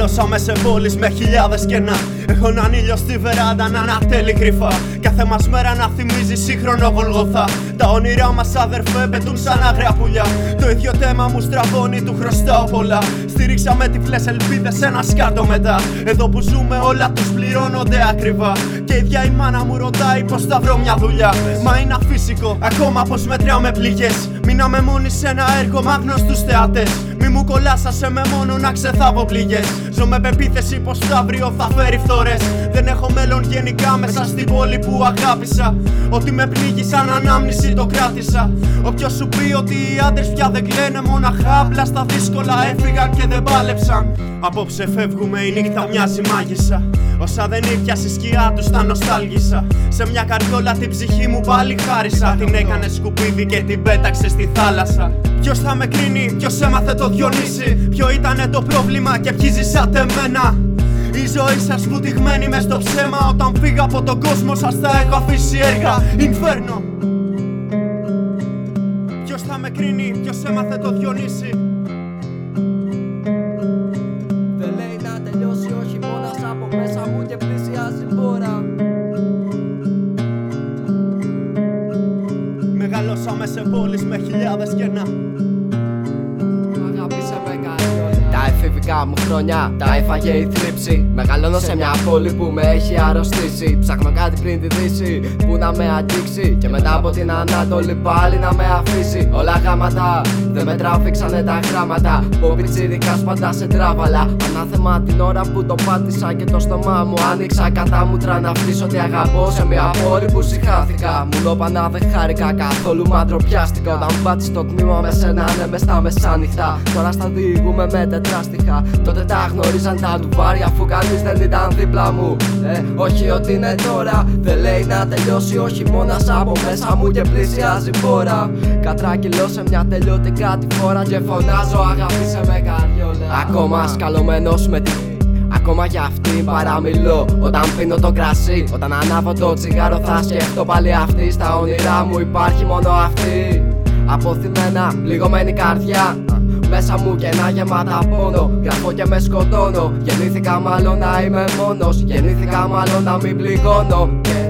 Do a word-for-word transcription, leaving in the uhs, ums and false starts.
Μεγαλώσαμε σε πόλεις με χιλιάδες κενά. Έχω έναν ήλιο στη βεράντα να ανατέλει κρυφά. Κάθε μας μέρα να θυμίζει σύγχρονο Γολγοθά. Τα όνειρά μας αδερφέ πετούν σαν άγρια πουλιά. Το ίδιο τέμα μου στραβώνει, του χρωστάω πολλά. Στήριξα με τυφλές ελπίδες ένα σκάτο μετά. Εδώ που ζούμε όλα τους πληρώνονται ακριβά. Και η ίδια η μάνα μου ρωτάει πως θα βρω μια δουλειά. Μα είναι αφύσικο ακόμα πως μετριάμε πληγές. Μείναμε μόνοι σε ένα έργο μ' άγνωστους θεατές. Μη μου κολλάσασε με μόνο να ξεθάβω πληγές. Ζω με πεποίθηση πως το αύριο θα φέρει φθορές. Δεν έχω μέλλον γενικά μέσα στην πόλη που αγάπησα. Ό,τι με πνίγει σαν ανάμνηση το κράτησα. Όποιος σου πει ότι οι άντρες πια δεν κλαίνε, μοναχά απλά στα δύσκολα έφυγαν και δεν πάλεψαν. Απόψε φεύγουμε, η νύχτα μοιάζει μάγισσα. Όσα δεν ήπιασε σκιά τους τα νοστάλγησα. Σε μια καριόλα την ψυχή μου πάλι χάρισα. Την έκανε σκουπίδι και την πέταξε στη θάλασσα. Ποιος θα με κρίνει, ποιος έμαθε το Διονύση. Ποιο ήτανε το πρόβλημα και ποιοι ζήσατε εμένα. Η ζωή σας βουτυγμένη μες στο ψέμα. Όταν φύγα από τον κόσμο σας θα έχω αφήσει έργα. Inferno. Ποιος θα με κρίνει, ποιος έμαθε το Διονύση. Δεν λέει να τελειώσει ο χειμώνας από μέσα μου και πλησιάζει μπόρα. Μεγαλώσαμε σε πόλεις με χιλιάδες κενά. Τα εφηβικά μου χρόνια τα έφαγε η θλίψη. Μεγαλώνω σε μια πόλη που με έχει αρρωστήσει. Ψάχνω κάτι πριν τη δύση που να με αγγίξει. Και μετά από την Ανατολή πάλι να με αφήσει. Όλα γάματα δεν με τράβηξανε τα γράμματα. Ποπιτσίρικα πάντα σε τράβαλα. Ανάθεμα την ώρα που το πάτησα και το στόμα μου άνοιξα. Κατά μούτρα να φτύσω ότι αγαπώ σε μια πόλη που συχάθηκα. Μου λόπανα δεν χάρηκα καθόλου, μα ντροπιάστηκα. Όταν μπάτσεις το τμήμα με σένα ναι μες τα μεσάνυχτα. Τώρα στα διηγούμε με τετράστιχα. Τότε τα γνωρίζαν τα ντουβάρια αφού κανείς δεν ήταν δίπλα μου. Ε, όχι ότι είναι τώρα. Δεν λέει να τελειώσει ο χειμώνας από μέσα μου και πλησιάζει μπόρα. Κατρακυλώ σε μια τελειώτη κατηφόρα και φωνάζω αγαπήσε με καριόλα. Ακόμα σκαλωμένος με την ακόμα για αυτή παραμιλώ. Όταν πίνω το κρασί, όταν ανάβω το τσιγάρο θα σκεφτώ πάλι αυτή. Στα όνειρά μου υπάρχει μόνο αυτή. Αποθυμένα, πληγωμένη καρδιά. Μέσα μου κενά γεμάτα πόνο. Γράφω και με σκοτώνω. Γεννήθηκα μάλλον να είμαι μόνος. Γεννήθηκα μάλλον να μην πληγώνω.